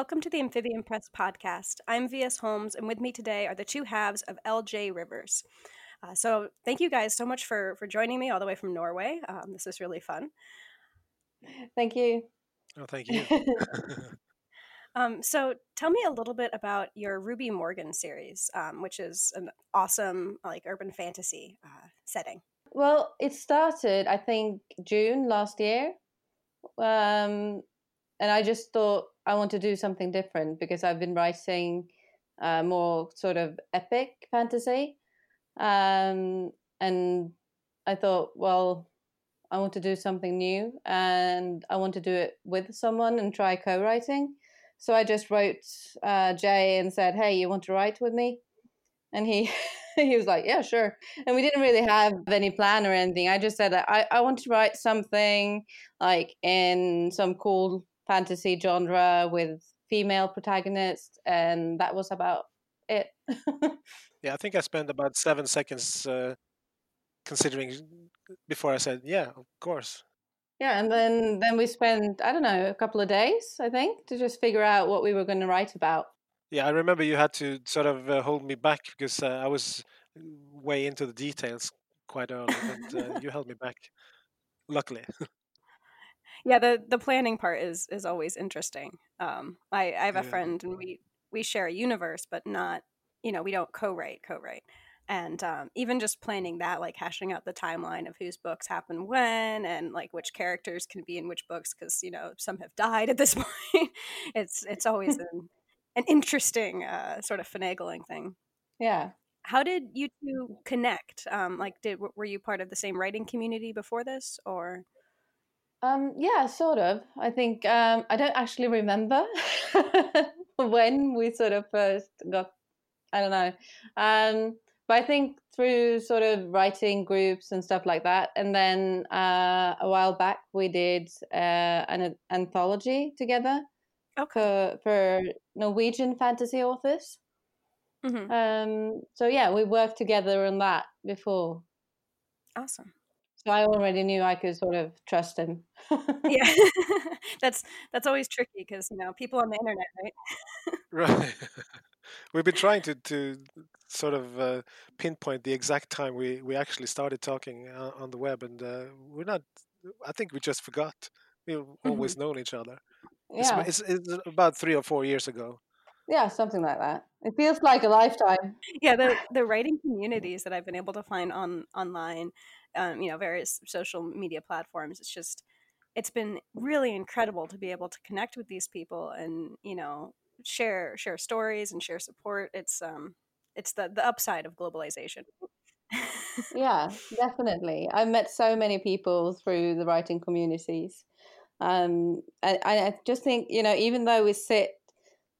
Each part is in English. Welcome to the Amphibian Press podcast. I'm V.S. Holmes, and with me today are the two halves of LJ Rivers. So thank you guys so much for joining me all the way from Norway. This is really fun. Thank you. Oh, thank you. So tell me a little bit about your Ruby Morgan series, which is an awesome urban fantasy setting. Well, it started, I think, June last year. And I just thought I want to do something different because I've been writing more sort of epic fantasy. And I thought, well, I want to do something new and I want to do it with someone and try co-writing. So I just wrote Jay and said, hey, you want to write with me? And he was like, yeah, sure. And we didn't really have any plan or anything. I just said that I want to write something like in some cool fantasy genre with female protagonists, and that was about it. Yeah, I think I spent about 7 seconds considering before I said, yeah, of course. Yeah, and then we spent, I don't know, a couple of days, I think, to just figure out what we were going to write about. Yeah, I remember you had to sort of hold me back because I was way into the details quite early, but you held me back, luckily. Yeah, the planning part is always interesting. I have a friend, and we share a universe, but not, we don't co-write. And even just planning that, hashing out the timeline of whose books happen when and which characters can be in which books, because, some have died at this point. It's always an interesting sort of finagling thing. Yeah. How did you two connect? Were you part of the same writing community before this, or...? Yeah, sort of. I think I don't actually remember when we sort of first got, I don't know. But I think through sort of writing groups and stuff like that. And then a while back we did an anthology together. Okay. For Norwegian fantasy authors. Mm-hmm. So yeah, we worked together on that before. Awesome. So I already knew I could sort of trust him. Yeah, that's always tricky because people on the internet, right? Right. We've been trying to sort of pinpoint the exact time we actually started talking on the web, and we're not. I think we just forgot. We've always known each other. Yeah. It's about 3 or 4 years ago. Yeah, something like that. It feels like a lifetime. Yeah, the writing communities that I've been able to find online. Various social media platforms. It's been really incredible to be able to connect with these people and, share stories and share support. It's the upside of globalization. Yeah, definitely. I've met so many people through the writing communities. I just think, even though we sit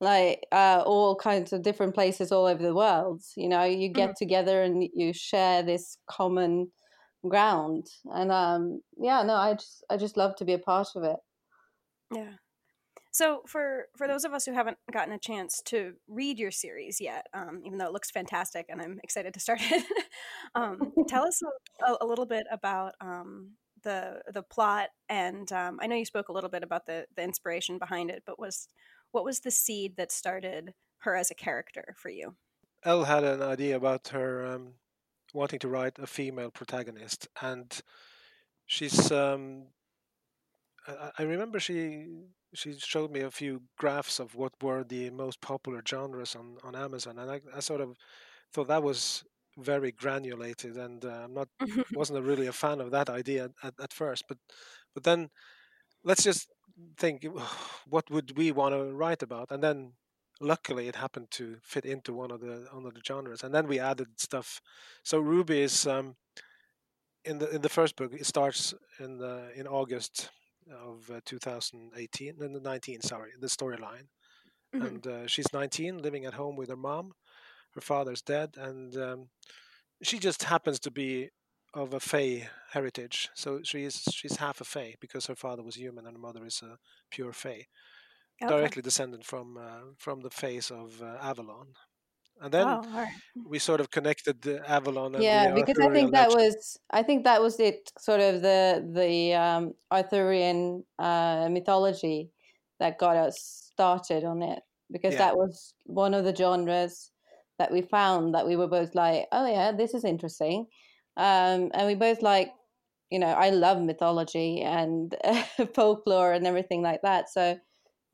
all kinds of different places all over the world, you get together and you share this common ground, and I just love to be a part of it. Yeah. So for those of us who haven't gotten a chance to read your series yet, even though it looks fantastic and I'm excited to start it, tell us a little bit about the plot, and I know you spoke a little bit about the inspiration behind it, but what was the seed that started her as a character for you? Elle had an idea about her wanting to write a female protagonist, and she's I remember she showed me a few graphs of what were the most popular genres on Amazon, and I sort of thought that was very granulated, and wasn't really a fan of that idea at first, but then let's just think, what would we want to write about? And then luckily, it happened to fit into one of the genres, and then we added stuff. So Ruby is in the first book. It starts in August of 19. Sorry, the storyline, and she's 19, living at home with her mom. Her father's dead, and she just happens to be of a Fae heritage. So she's half a Fae because her father was human and her mother is a pure Fae. Okay. Directly descended from the face of Avalon, and then we sort of connected the Avalon. And the because Arthurian I think that was it. Sort of the Arthurian mythology that got us started on it, because that was one of the genres that we found that we were both like, oh yeah, this is interesting. And we both like, you know, I love mythology and folklore and everything like that. So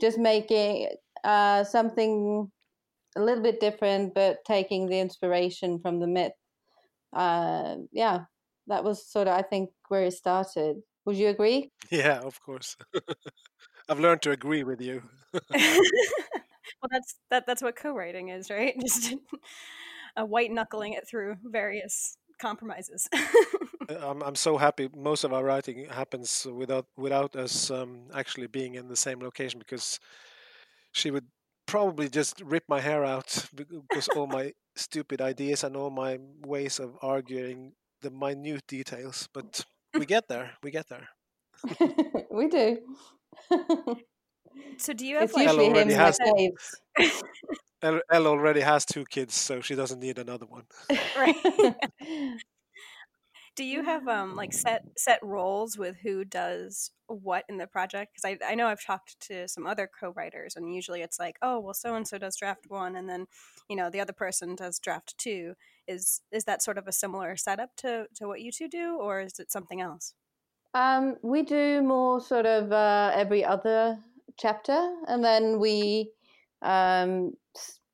just making something a little bit different, but taking the inspiration from the myth. Yeah, that was sort of, I think, where it started. Would you agree? Yeah, of course. I've learned to agree with you. Well, that's what co-writing is, right? Just white knuckling it through various compromises. I'm so happy. Most of our writing happens without us actually being in the same location, because she would probably just rip my hair out, because all my stupid ideas and all my ways of arguing the minute details. But we get there. We do. So do you have Elle already has 2 kids, so she doesn't need another one. Right. Do you have like set roles with who does what in the project? Because I know I've talked to some other co-writers, and usually it's like, oh, well, so-and-so does draft 1, and then, you know, the other person does draft 2. Is that sort of a similar setup to what you two do, or is it something else? We do more sort of every other chapter, and then we, I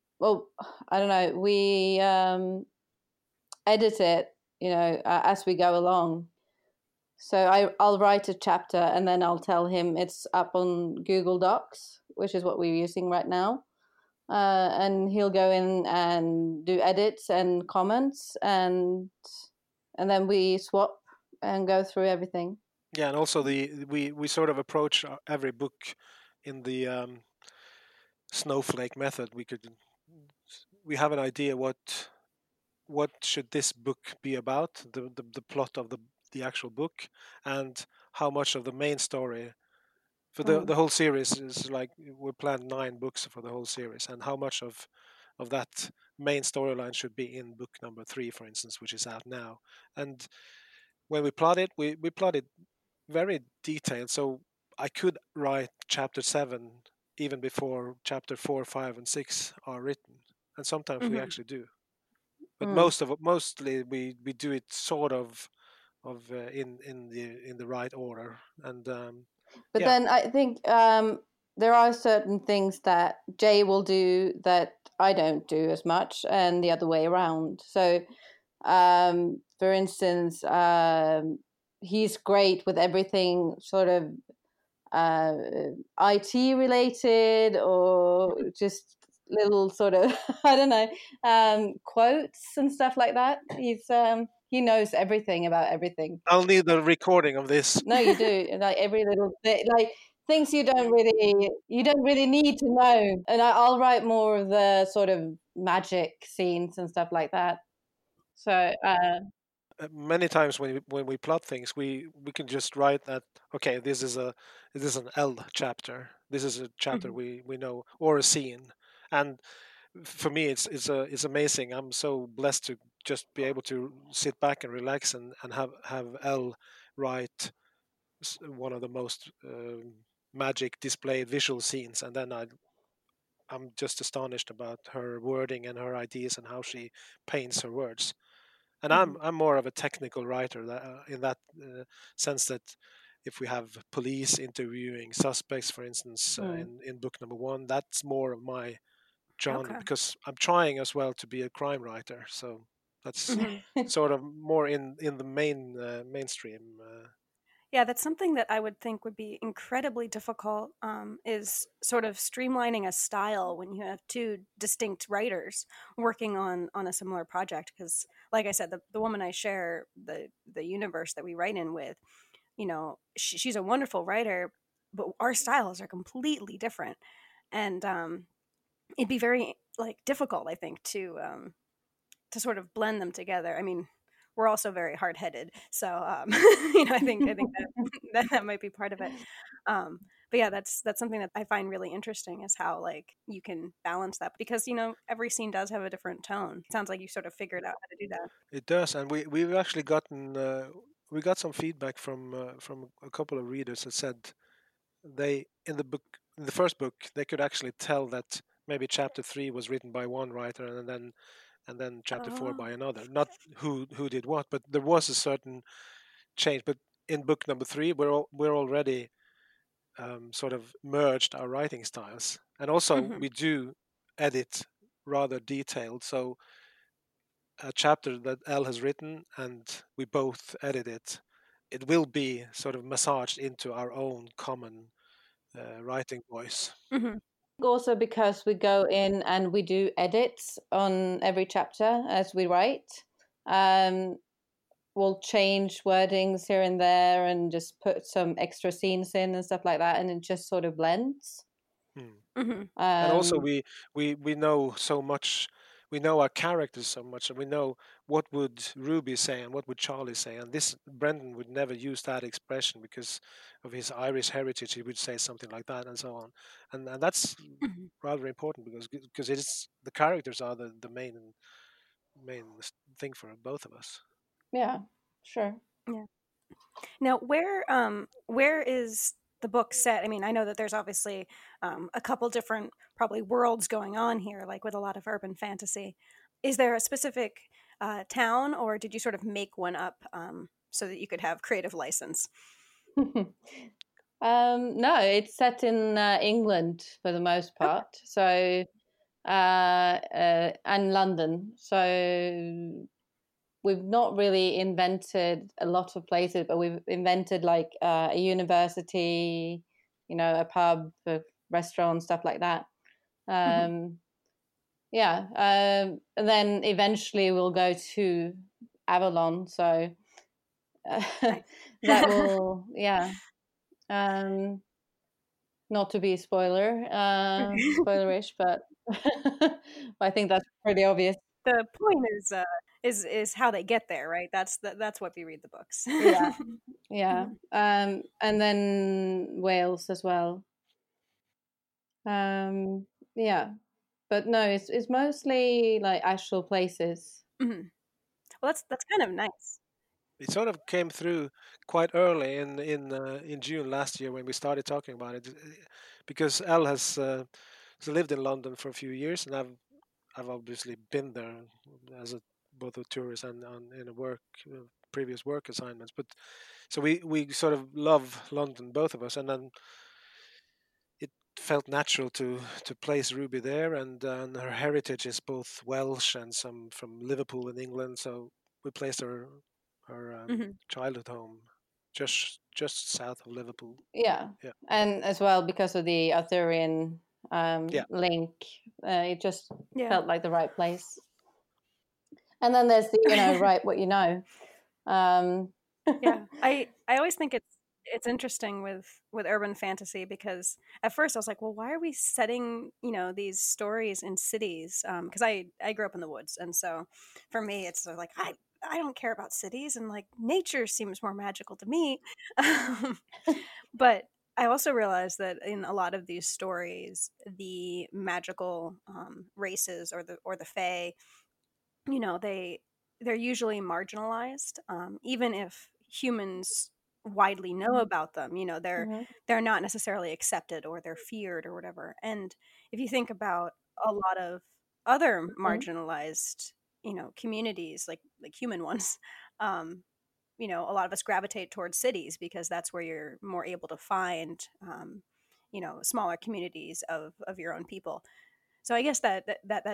don't know, we edit it, you know, as we go along. So I'll write a chapter, and then I'll tell him it's up on Google Docs, which is what we're using right now, and he'll go in and do edits and comments, and then we swap and go through everything. Yeah, and also we sort of approach every book in the snowflake method. We have an idea what should this book be about, the plot of the actual book, and how much of the main story for the whole series is like, we planned 9 books for the whole series, and how much of that main storyline should be in book number 3, for instance, which is out now. And when we plot it, we plot it very detailed, so I could write chapter 7 even before chapter 4, 5, and 6 are written, and sometimes we actually do. But mostly we do it sort of in the right order. And but then I think there are certain things that Jay will do that I don't do as much, and the other way around. So for instance, he's great with everything sort of IT related, or just little sort of, I don't know, quotes and stuff like that. He's he knows everything about everything. I'll need the recording of this. No, you do. Like every little bit, like things you don't really need to know. And I'll write more of the sort of magic scenes and stuff like that. So many times when we plot things, we can just write that, okay, this is an L chapter, this is a chapter we know, or a scene. And for me, it's amazing. I'm so blessed to just be able to sit back and relax and have Elle write one of the most magic displayed visual scenes, and then I'm just astonished about her wording and her ideas and how she paints her words. And I'm more of a technical writer in that sense, that if we have police interviewing suspects, for instance, in book number 1, that's more of my genre, because I'm trying as well to be a crime writer, so that's sort of more in the mainstream. Yeah, that's something that I would think would be incredibly difficult, is sort of streamlining a style when you have 2 distinct writers working on a similar project, because like I said, the woman I share the universe that we write in with, you know, she's a wonderful writer, but our styles are completely different, and it'd be very like difficult, I think, to sort of blend them together. I mean, we're also very hard-headed, so you know, I think that might be part of it. But yeah, that's something that I find really interesting, is how like you can balance that, because you know, every scene does have a different tone. It sounds like you sort of figured out how to do that. It does, and we've actually gotten we got some feedback from a couple of readers that said they in the book in the first book, they could actually tell that maybe chapter 3 was written by one writer and then chapter 4 by another. Not who did what, but there was a certain change. But in book number 3, we're already sort of merged our writing styles, and also we do edit rather detailed. So a chapter that L has written and we both edit it, it will be sort of massaged into our own common writing voice. Mm-hmm. Also, because we go in and we do edits on every chapter as we write, we'll change wordings here and there and just put some extra scenes in and stuff like that, and it just sort of blends. And also we know so much, we know our characters so much, and we know what would Ruby say and what would Charlie say, and this Brendan would never use that expression because of his Irish heritage. He would say something like that and so on, and that's rather important because it's the characters are the main thing for both of us. Yeah, sure. Yeah. Now, where is the book set? I mean, I know that there's obviously a couple different probably worlds going on here, like with a lot of urban fantasy. Is there a specific town, or did you sort of make one up so that you could have creative license? No, it's set in England for the most part. Okay. So and London. So we've not really invented a lot of places, but we've invented like a university, you know, a pub, a restaurant, stuff like that. Yeah. And then eventually we'll go to Avalon. So that will, yeah. Not to be a spoiler, spoilerish, but I think that's pretty obvious. The point is how they get there, right? That's what we read the books. yeah. And then Wales as well. Yeah, but no, it's mostly like actual places. Well, that's kind of nice. It sort of came through quite early in June last year when we started talking about it, because Elle has lived in London for a few years, and I've obviously been there as both a tourist and in a previous work assignments. But so we sort of love London, both of us, and then it felt natural to place Ruby there. And her heritage is both Welsh and some from Liverpool in England. So we placed her childhood home just south of Liverpool. Yeah, and as well because of the Arthurian link, it just felt like the right place. And then there's the, you know, write what you know. Yeah, I always think it's interesting with urban fantasy, because at first I was like, well, why are we setting, you know, these stories in cities? Because I grew up in the woods. And so for me, it's sort of like, I don't care about cities, and like nature seems more magical to me. But I also realized that in a lot of these stories, the magical races or the fae, you know, they're usually marginalized, even if humans widely know about them. You know, they're not necessarily accepted, or they're feared, or whatever. And if you think about a lot of other marginalized, you know, communities, like human ones, you know, a lot of us gravitate towards cities because that's where you're more able to find, you know, smaller communities of your own people. So I guess that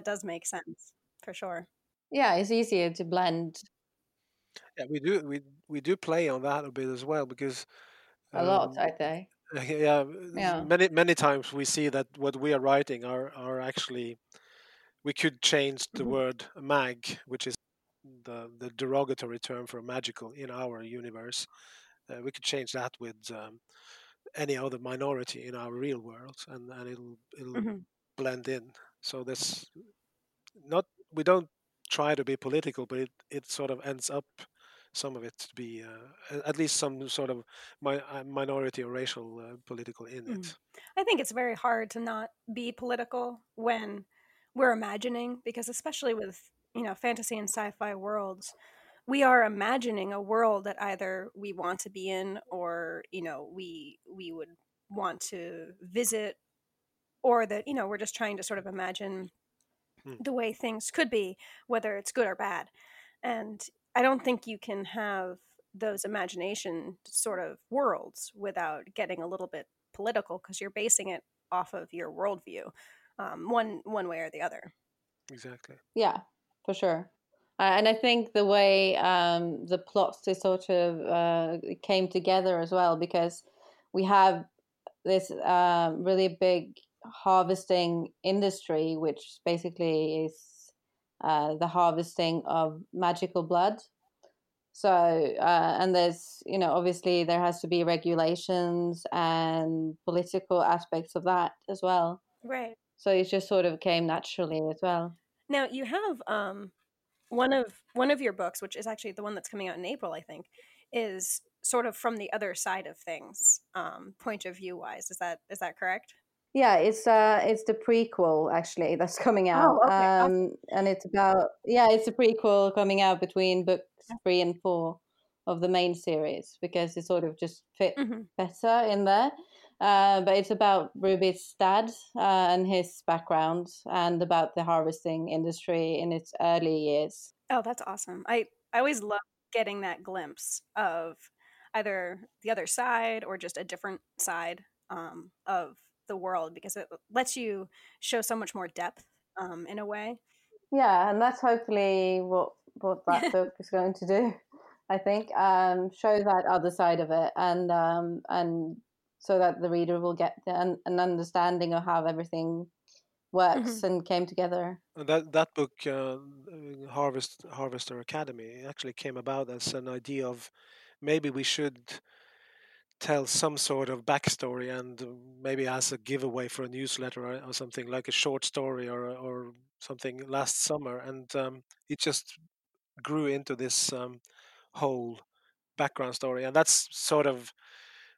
does make sense, for sure. Yeah, it's easier to blend. Yeah, we do play on that a bit as well, because a lot, I think. Yeah, many times we see that what we are writing are actually, we could change the word mag, which is the derogatory term for magical in our universe. We could change that with any other minority in our real world, and it'll blend in. So that's not, we don't try to be political, but it sort of ends up, some of it to be at least some sort of minority or racial political in it. I think it's very hard to not be political when we're imagining, because especially with, you know, fantasy and sci-fi worlds, we are imagining a world that either we want to be in, or, you know, we would want to visit, or that, you know, we're just trying to sort of imagine the way things could be, whether it's good or bad. And I don't think you can have those imagination sort of worlds without getting a little bit political, because you're basing it off of your worldview, one way or the other. Exactly. Yeah, for sure. And I think the way the plots to sort of came together as well, because we have this really big harvesting industry, which basically is the harvesting of magical blood. So, and there's, you know, obviously there has to be regulations and political aspects of that as well. Right. So it just sort of came naturally as well. Now you have... One of your books, which is actually the one that's coming out in April, I think, is sort of from the other side of things, point of view wise. Is that correct? Yeah, it's the prequel actually that's coming out. Oh, okay. Awesome. And it's about it's a prequel coming out between books 3 and 4 of the main series, because it sort of just fit better in there. But it's about Ruby's dad and his background, and about the harvesting industry in its early years. Oh, that's awesome. I always love getting that glimpse of either the other side or just a different side of the world, because it lets you show so much more depth in a way. Yeah, and that's hopefully what that book is going to do, I think. Show that other side of it, and so that the reader will get an understanding of how everything works and came together. And that book, Harvester Academy, actually came about as an idea of maybe we should tell some sort of backstory, and maybe as a giveaway for a newsletter or something, like a short story or something last summer. And it just grew into this whole background story. And that's sort of...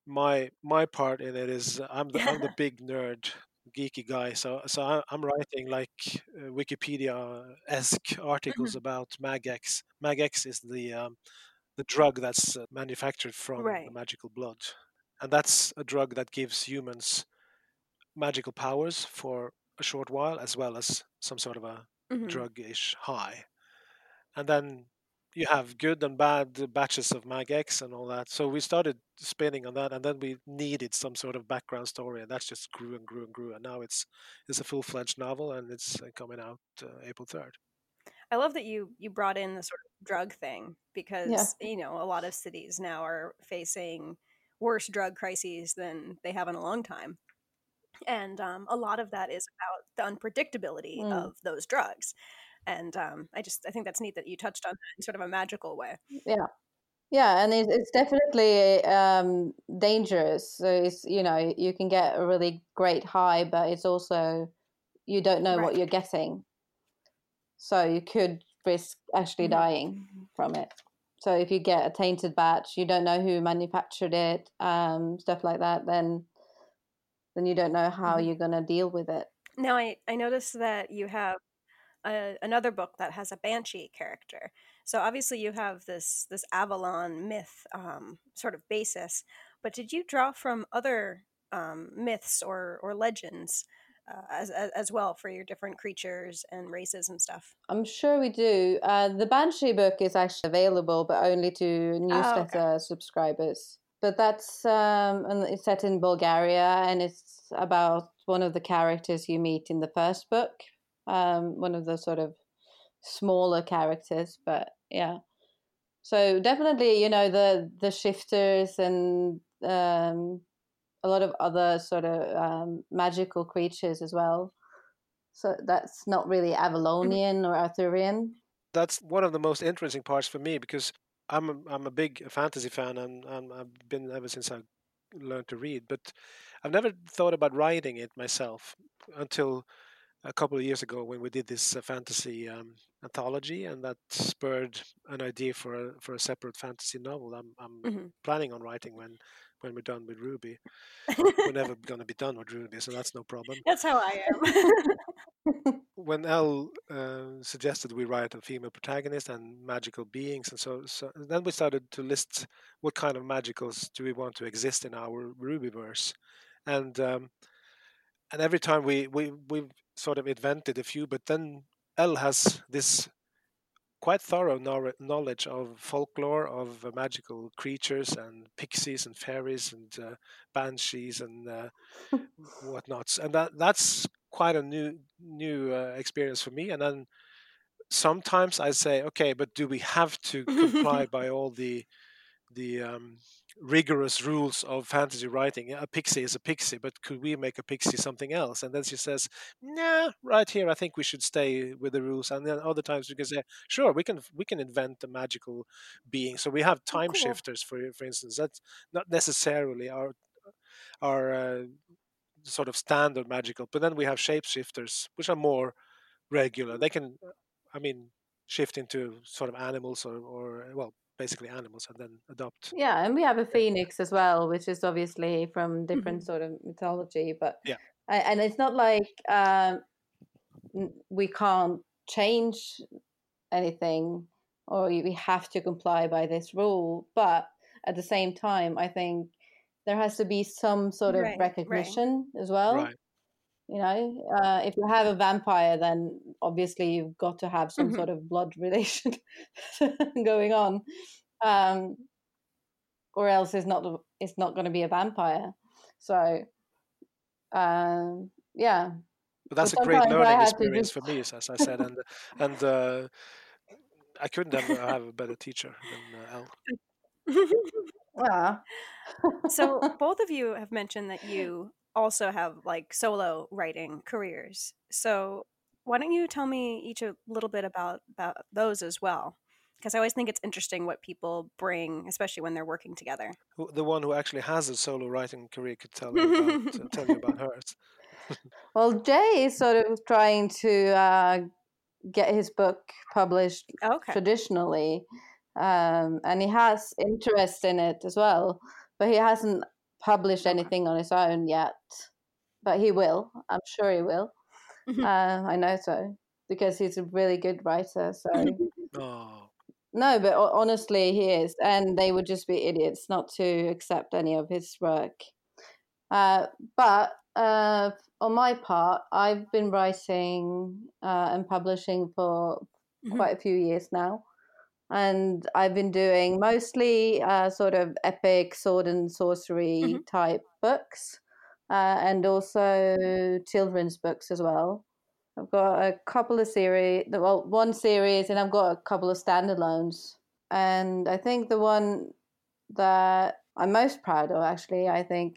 My part in it is I'm the big nerd, geeky guy. So I'm writing like Wikipedia-esque articles about MagX. MagX is the drug that's manufactured from the magical blood, and that's a drug that gives humans magical powers for a short while, as well as some sort of a drug-ish high. And then you have good and bad batches of MagX and all that. So we started spinning on that, and then we needed some sort of background story, and that's just grew and grew and grew. And now it's a full-fledged novel, and it's coming out April 3rd. I love that you brought in the sort of drug thing, because you know, a lot of cities now are facing worse drug crises than they have in a long time. And a lot of that is about the unpredictability of those drugs. And I think that's neat that you touched on that in sort of a magical way. Yeah. Yeah. And it's definitely dangerous. So it's, you know, you can get a really great high, but it's also, you don't know what you're getting. So you could risk actually dying from it. So if you get a tainted batch, you don't know who manufactured it, stuff like that, then you don't know how you're going to deal with it. Now, I noticed that you have another book that has a banshee character. So obviously you have this Avalon myth sort of basis, but did you draw from other myths or legends as well for your different creatures and races and stuff? I'm sure we do. The banshee book is actually available, but only to newsletter subscribers. But that's and it's set in Bulgaria, and it's about one of the characters you meet in the first book. One of the sort of smaller characters, but yeah. So definitely, you know, the shifters and a lot of other sort of magical creatures as well. So that's not really Avalonian or Arthurian. That's one of the most interesting parts for me, because I'm a big fantasy fan, and I've been ever since I learned to read. But I've never thought about writing it myself until a couple of years ago, when we did this fantasy anthology, and that spurred an idea for a separate fantasy novel. I'm planning on writing when we're done with Ruby. We're never going to be done with Ruby, so that's no problem. That's how I am. When Elle suggested we write a female protagonist and magical beings, and so then we started to list what kind of magicals do we want to exist in our Rubyverse, and and every time we've sort of invented a few, but then L has this quite thorough knowledge of folklore, of magical creatures and pixies and fairies and banshees and whatnots, and that's quite a new experience for me. And then sometimes I say, okay, but do we have to comply by all the rigorous rules of fantasy writing? A pixie is a pixie, but could we make a pixie something else? And then she says, nah, right here I think we should stay with the rules. And then other times we can say, sure, we can invent a magical being. So we have time shifters, for instance. That's not necessarily our sort of standard magical, but then we have shapeshifters, which are more regular. They can shift into sort of animals or basically animals and then adopt. Yeah, and we have a phoenix as well, which is obviously from different sort of mythology, but yeah. And it's not like we can't change anything or we have to comply by this rule, but at the same time I think there has to be some sort of recognition as well. Right. You know, if you have a vampire, then obviously you've got to have some sort of blood relation going on, or else it's not going to be a vampire. So, yeah. But that's a great learning experience for me, as I said, and I couldn't have a better teacher than Elle. Yeah. So both of you have mentioned that you also have like solo writing careers. So why don't you tell me each a little bit about those as well? Because I always think it's interesting what people bring, especially when they're working together. The one who actually has a solo writing career could tell you about hers. Well, Jay is sort of trying to get his book published traditionally. And he has interest in it as well, but he hasn't published anything on his own yet, but he will. I'm sure he will. I know so, because he's a really good writer. So No, but honestly, he is, and they would just be idiots not to accept any of his work. But on my part, I've been writing and publishing for quite a few years now. And I've been doing mostly sort of epic sword and sorcery type books, and also children's books as well. I've got a couple of series, well, one series, and I've got a couple of standalones. And I think the one that I'm most proud of, actually, I think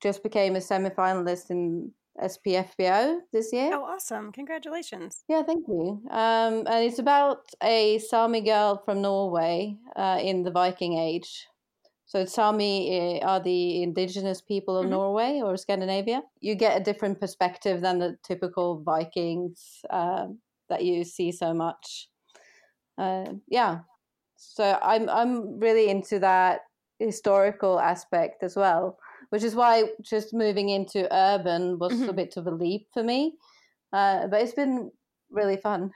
just became a semi-finalist in SPFBO this year. Oh, awesome. Congratulations. Yeah, thank you. And it's about a Sámi girl from Norway in the Viking Age. So Sámi are the indigenous people of Norway or Scandinavia. You get a different perspective than the typical Vikings that you see so much. Yeah. So I'm really into that historical aspect as well, which is why just moving into urban was a bit of a leap for me. But it's been really fun.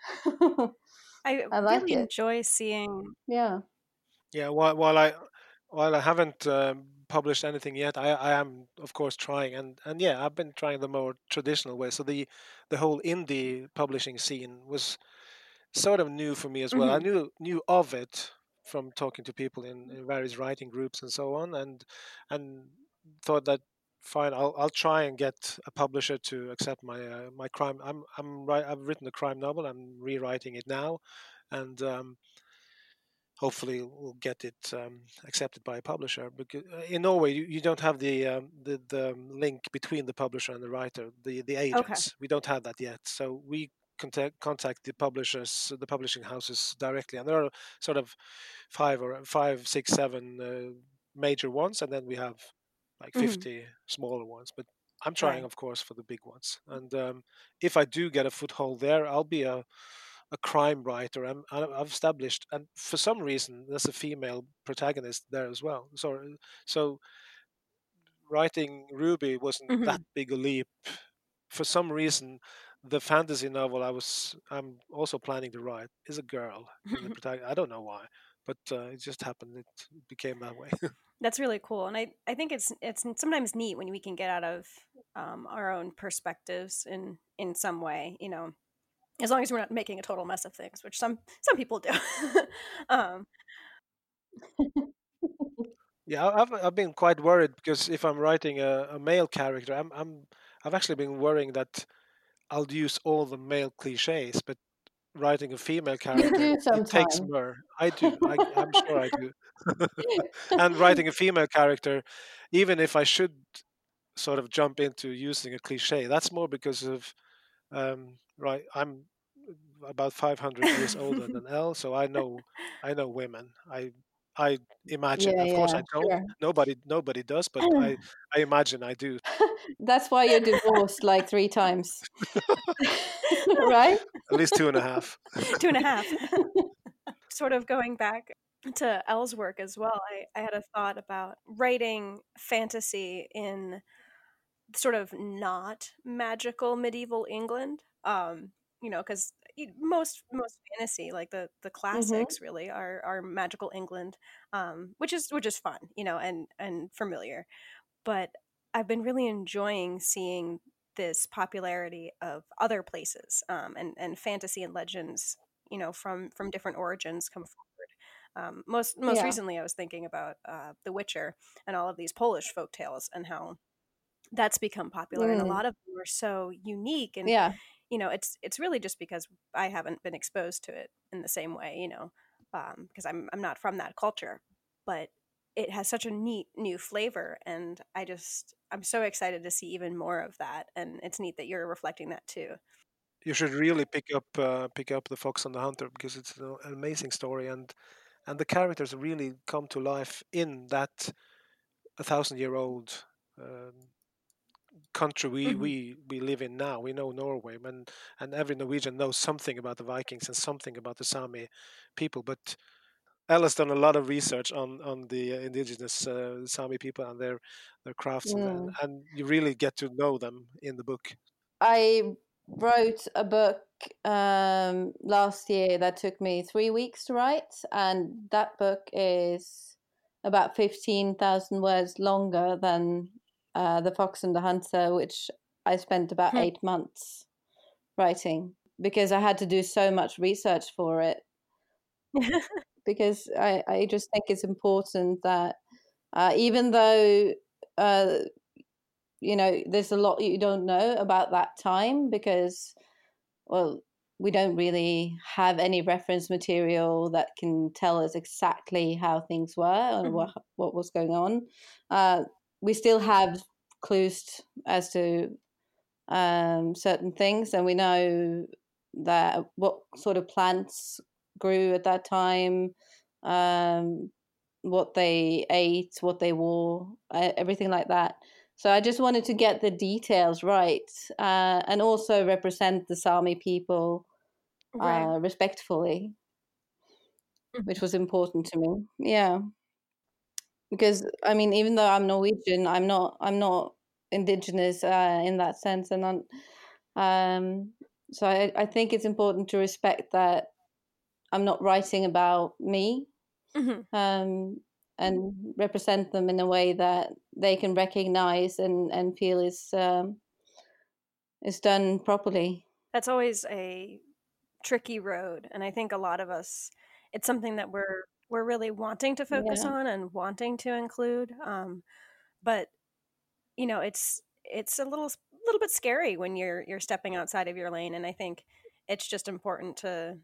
I like really enjoy seeing. Yeah. Yeah. While I haven't published anything yet, I am of course trying, and yeah, I've been trying the more traditional way. So the whole indie publishing scene was sort of new for me as well. I knew of it from talking to people in various writing groups and so on, and thought that fine, I'll try and get a publisher to accept my my crime. I've written a crime novel. I'm rewriting it now, and hopefully we'll get it accepted by a publisher. Because in Norway, you don't have the link between the publisher and the writer, the agents. Okay. We don't have that yet, so we contact the publishers, the publishing houses directly, and there are sort of 5, 6, 7 major ones, and then we have like 50 smaller ones, but I'm trying, of course, for the big ones. And if I do get a foothold there, I'll be a crime writer. I've established, and for some reason, there's a female protagonist there as well. So writing Ruby wasn't that big a leap. For some reason, the fantasy novel I'm also planning to write is a girl. I don't know why. but it just happened. It became that way. That's really cool. And I think it's sometimes neat when we can get out of our own perspectives in some way, you know, as long as we're not making a total mess of things, which some people do. Yeah, I've been quite worried because if I'm writing a male character, I've actually been worrying that I'll use all the male cliches, but writing a female character, it takes more. I do. I'm sure I do. And writing a female character, even if I should sort of jump into using a cliche, that's more because of right. I'm about 500 years older than Elle, so I know women. I imagine, yeah, of course, yeah, I don't. Sure. Nobody does, but I imagine I do. That's why you're divorced like 3 times, right? At least 2.5. 2.5. Sort of going back to Elle's work as well, I had a thought about writing fantasy in sort of not magical medieval England, you know, because most fantasy, like the classics, mm-hmm. really are magical England, which is fun, you know, and familiar. But I've been really enjoying seeing this popularity of other places, and fantasy and legends, you know, from different origins come forward. Most yeah. recently, I was thinking about The Witcher and all of these Polish folktales and how that's become popular, and a lot of them are so unique and. Yeah. You know, it's really just because I haven't been exposed to it in the same way, you know, because I'm not from that culture, but it has such a neat new flavor, and I'm so excited to see even more of that, and it's neat that you're reflecting that too. You should really pick up The Fox and the Hunter, because it's an amazing story, and the characters really come to life in that 1,000-year-old. Country we live in now. We know Norway, and every Norwegian knows something about the Vikings and something about the Sámi people. But Elle has done a lot of research on the indigenous Sámi people and their crafts, and you really get to know them in the book. I wrote a book last year that took me 3 weeks to write, and that book is about 15,000 words longer than The Fox and the Hunter, which I spent about 8 months writing, because I had to do so much research for it. Because I just think it's important that even though, you know, there's a lot you don't know about that time, because, well, we don't really have any reference material that can tell us exactly how things were and what was going on. We still have clues as to certain things, and we know that what sort of plants grew at that time, what they ate, what they wore, everything like that. So I just wanted to get the details right, and also represent the Sámi people respectfully, which was important to me. Yeah. Because, I mean, even though I'm Norwegian, I'm not indigenous in that sense, and so I think it's important to respect that I'm not writing about me, and represent them in a way that they can recognize and feel is done properly. That's always a tricky road, and I think a lot of us, it's something that we're really wanting to focus on and wanting to include. But, you know, it's a little bit scary when you're stepping outside of your lane. And I think it's just important to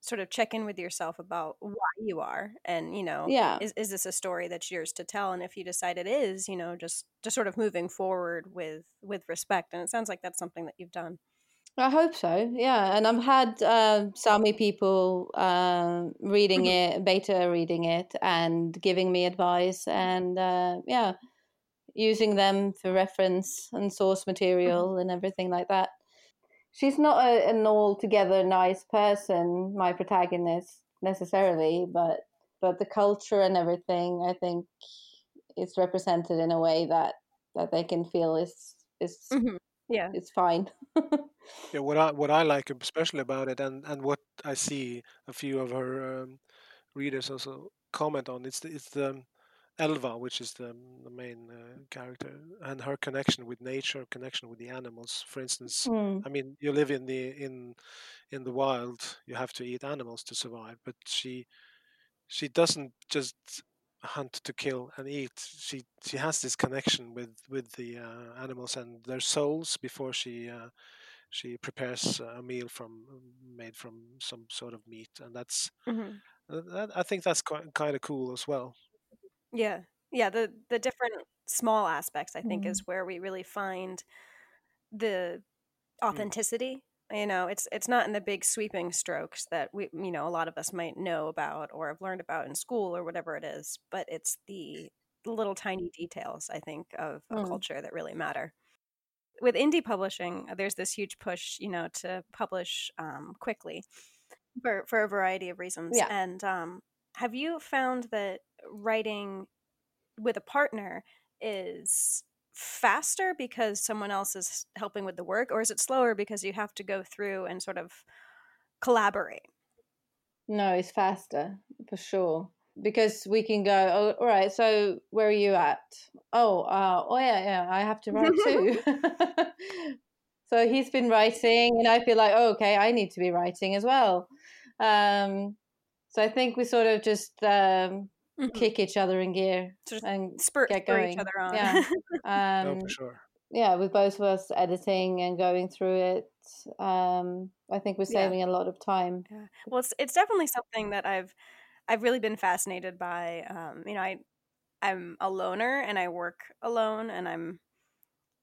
sort of check in with yourself about why you are. And, you know, is this a story that's yours to tell? And if you decide it is, you know, just sort of moving forward with respect. And it sounds like that's something that you've done. I hope so, yeah. And I've had Sámi people reading it, beta reading it, and giving me advice, and using them for reference and source material and everything like that. She's not an altogether nice person, my protagonist, necessarily, but the culture and everything, I think, is represented in a way that they can feel is it's fine. Yeah, what I like especially about it, and what I see a few of her readers also comment on. It's the Elva, which is the main character, and her connection with nature, connection with the animals. For instance, I mean, you live in the wild, you have to eat animals to survive, but she doesn't just hunt to kill and eat. She has this connection with the animals and their souls before she prepares a meal made from some sort of meat, and that's I think that's kind of cool as well. Yeah. The different small aspects, I think, is where we really find the authenticity. You know, it's not in the big sweeping strokes that we, you know, a lot of us might know about or have learned about in school or whatever it is, but it's the little tiny details, I think, of a culture that really matter. With indie publishing, there's this huge push, you know, to publish quickly for a variety of reasons. Yeah. And have you found that writing with a partner is faster because someone else is helping with the work, or is it slower because you have to go through and sort of collaborate? No, it's faster for sure, because we can go, oh, all right, so where are you at? Oh, yeah, I have to write too. So he's been writing and I feel like, oh, okay, I need to be writing as well. So I think we sort of just kick each other in gear and spur each other on. Yeah, for sure. Yeah, with both of us editing and going through it, I think we're saving a lot of time. Yeah. Well, it's definitely something that I've really been fascinated by. You know, I'm a loner and I work alone, and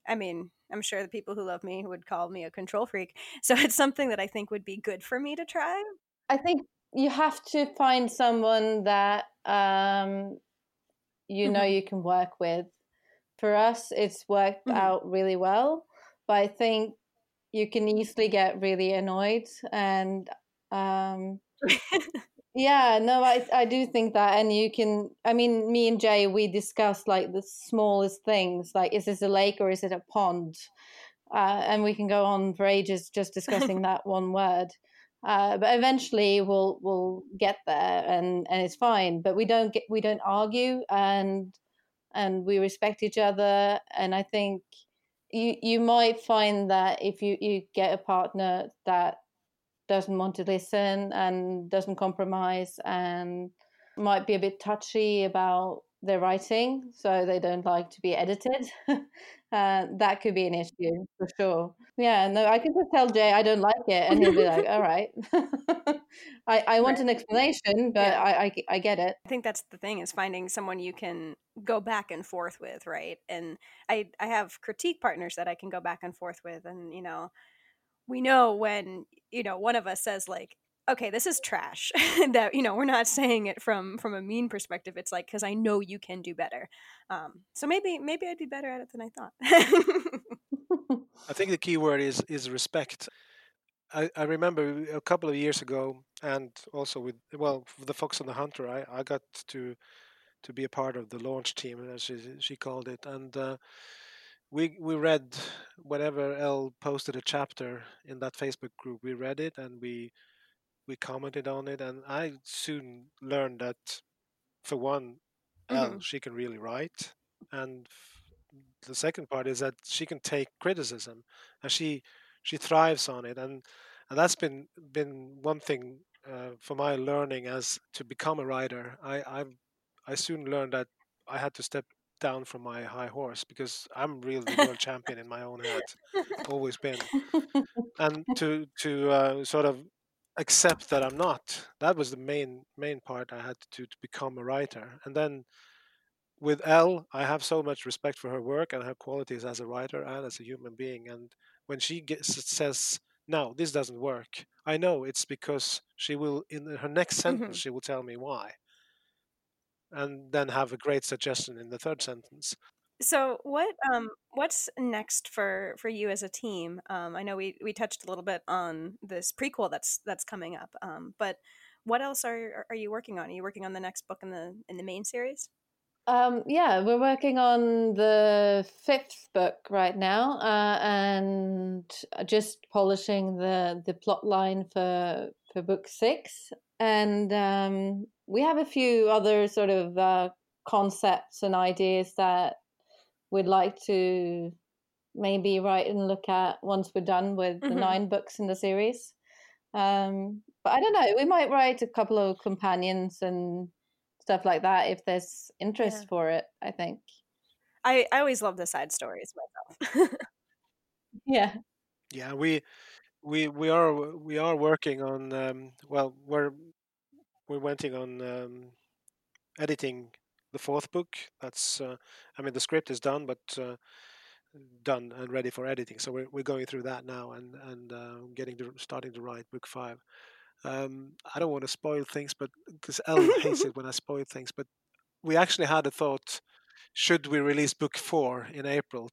I'm sure the people who love me would call me a control freak. So it's something that I think would be good for me to try. I think you have to find someone that you know you can work with. For us, it's worked out really well, but I think you can easily get really annoyed. And I do think that. And you can, I mean, me and Jay, we discuss like the smallest things, like is this a lake or is it a pond? And we can go on for ages just discussing that one word. But eventually we'll get there, and it's fine. But we don't argue, and we respect each other. And I think you might find that if you get a partner that doesn't want to listen and doesn't compromise and might be a bit touchy about their writing, so they don't like to be edited. That could be an issue for sure. Yeah, no, I can just tell Jay I don't like it, and he'll be like, all right. I want an explanation, but yeah. I get it. I think that's the thing, is finding someone you can go back and forth with, right? And I have critique partners that I can go back and forth with, and, you know, we know when, you know, one of us says like, okay, this is trash, that, you know, we're not saying it from a mean perspective. It's like, because I know you can do better. So maybe I'd be better at it than I thought. I think the key word is respect. I remember a couple of years ago, and also with The Fox and the Hunter, I got to be a part of the launch team, as she called it. And we read whenever Elle posted a chapter in that Facebook group, we read it and we commented on it, and I soon learned that, for one, Elle, she can really write, and the second part is that she can take criticism, and she thrives on it, and that's been one thing for my learning as to become a writer. I soon learned that I had to step down from my high horse, because I'm really the world champion in my own head, always been, and to sort of accept that I'm not. That was the main part I had to do to become a writer. And then with Elle, I have so much respect for her work and her qualities as a writer and as a human being. And when she says, no, this doesn't work, I know it's because she will, in her next sentence, she will tell me why. And then have a great suggestion in the third sentence. So what's next for you as a team? I know we touched a little bit on this prequel that's coming up, but what else are you working on? Are you working on the next book in the main series? We're working on the 5th book right now, and just polishing the plot line for book 6. And we have a few other sort of concepts and ideas that we'd like to maybe write and look at once we're done with the 9 books in the series. But I don't know, we might write a couple of companions and stuff like that if there's interest for it, I think. I always love the side stories myself. Yeah, we are working on we're working on editing the 4th book. That's the script is done, but done and ready for editing. So we're going through that now and starting to write book 5. I don't want to spoil things, but because Ellen hates it when I spoil things. But we actually had a thought: should we release book 4 in April?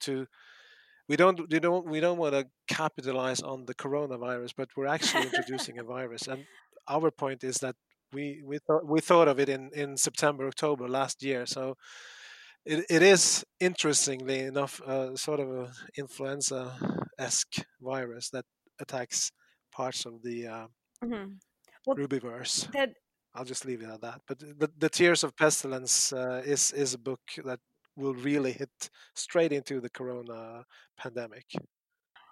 We don't want to capitalize on the coronavirus, but we're actually introducing a virus. And our point is that we thought of it in September, October last year. So it is, interestingly enough, sort of an influenza-esque virus that attacks parts of the Rubyverse. I'll just leave it at that. But the Tears of Pestilence is a book that will really hit straight into the corona pandemic.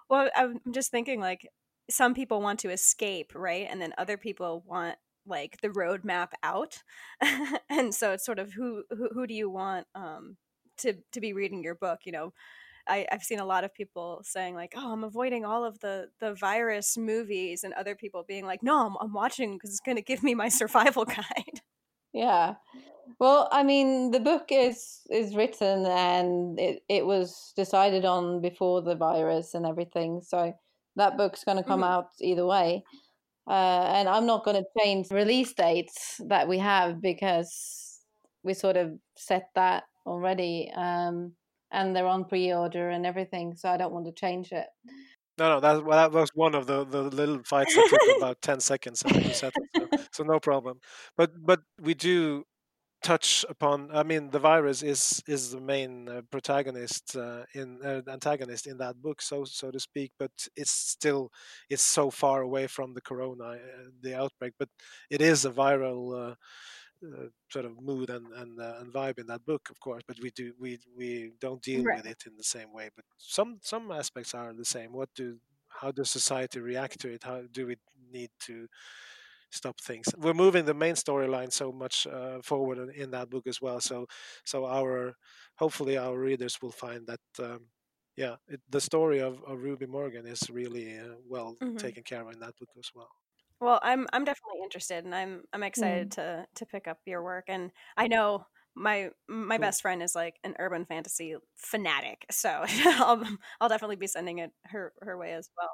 Well, I'm just thinking, like, some people want to escape, right? And then other people want, like, the roadmap out. And so it's sort of who do you want to be reading your book, you know? I've seen a lot of people saying, like, oh, I'm avoiding all of the virus movies, and other people being like, no, I'm watching because it's going to give me my survival guide. Yeah. Well, I mean, the book is written and it was decided on before the virus and everything. So that book's going to come out either way. And I'm not going to change release dates that we have because we sort of set that already. And they're on pre-order and everything, so I don't want to change it. No, that was one of the little fights that took about 10 seconds after you said it, so no problem. But we do touch upon, the virus is the main antagonist in that book, so to speak, but it's so far away from the corona, the outbreak, but it is a viral sort of mood and vibe in that book, of course, but we don't deal with it in the same way. But some aspects are the same. How does society react to it? How do we need to stop things? We're moving the main storyline so much forward in that book as well. So hopefully our readers will find that the story of Ruby Morgan is really well taken care of in that book as well. Well, I'm definitely interested, and I'm excited to pick up your work. And I know my best friend is like an urban fantasy fanatic, so I'll definitely be sending it her way as well.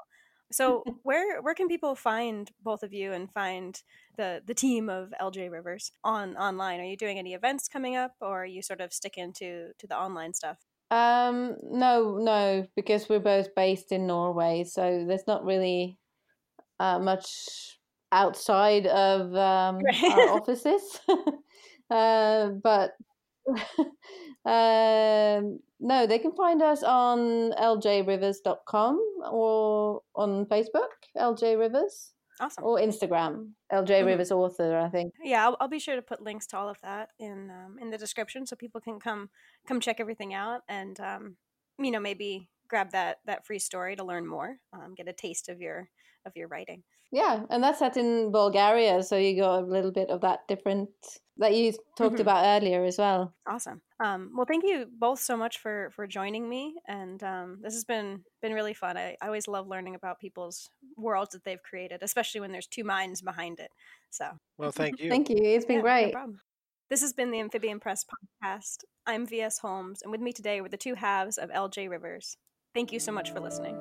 So where can people find both of you and find the team of LJ Rivers online? Are you doing any events coming up, or are you sort of sticking to the online stuff? No, because we're both based in Norway, so there's not really much outside of our offices. But no, they can find us on ljrivers.com or on Facebook, LJ Rivers. Awesome. Or Instagram, LJ Rivers Author, I think. Yeah, I'll be sure to put links to all of that in the description, so people can come check everything out and maybe grab that free story to learn more, get a taste of your writing. Yeah, and that's set in Bulgaria, so you got a little bit of that different that you talked about earlier as well. Awesome. Well, thank you both so much for joining me, and this has been really fun. I always love learning about people's worlds that they've created, especially when there's two minds behind it. So, well, thank you. Thank you. It's been great. No problem. This has been the Amphibian Press Podcast. I'm V.S. Holmes, and with me today were the two halves of LJ Rivers. Thank you so much for listening.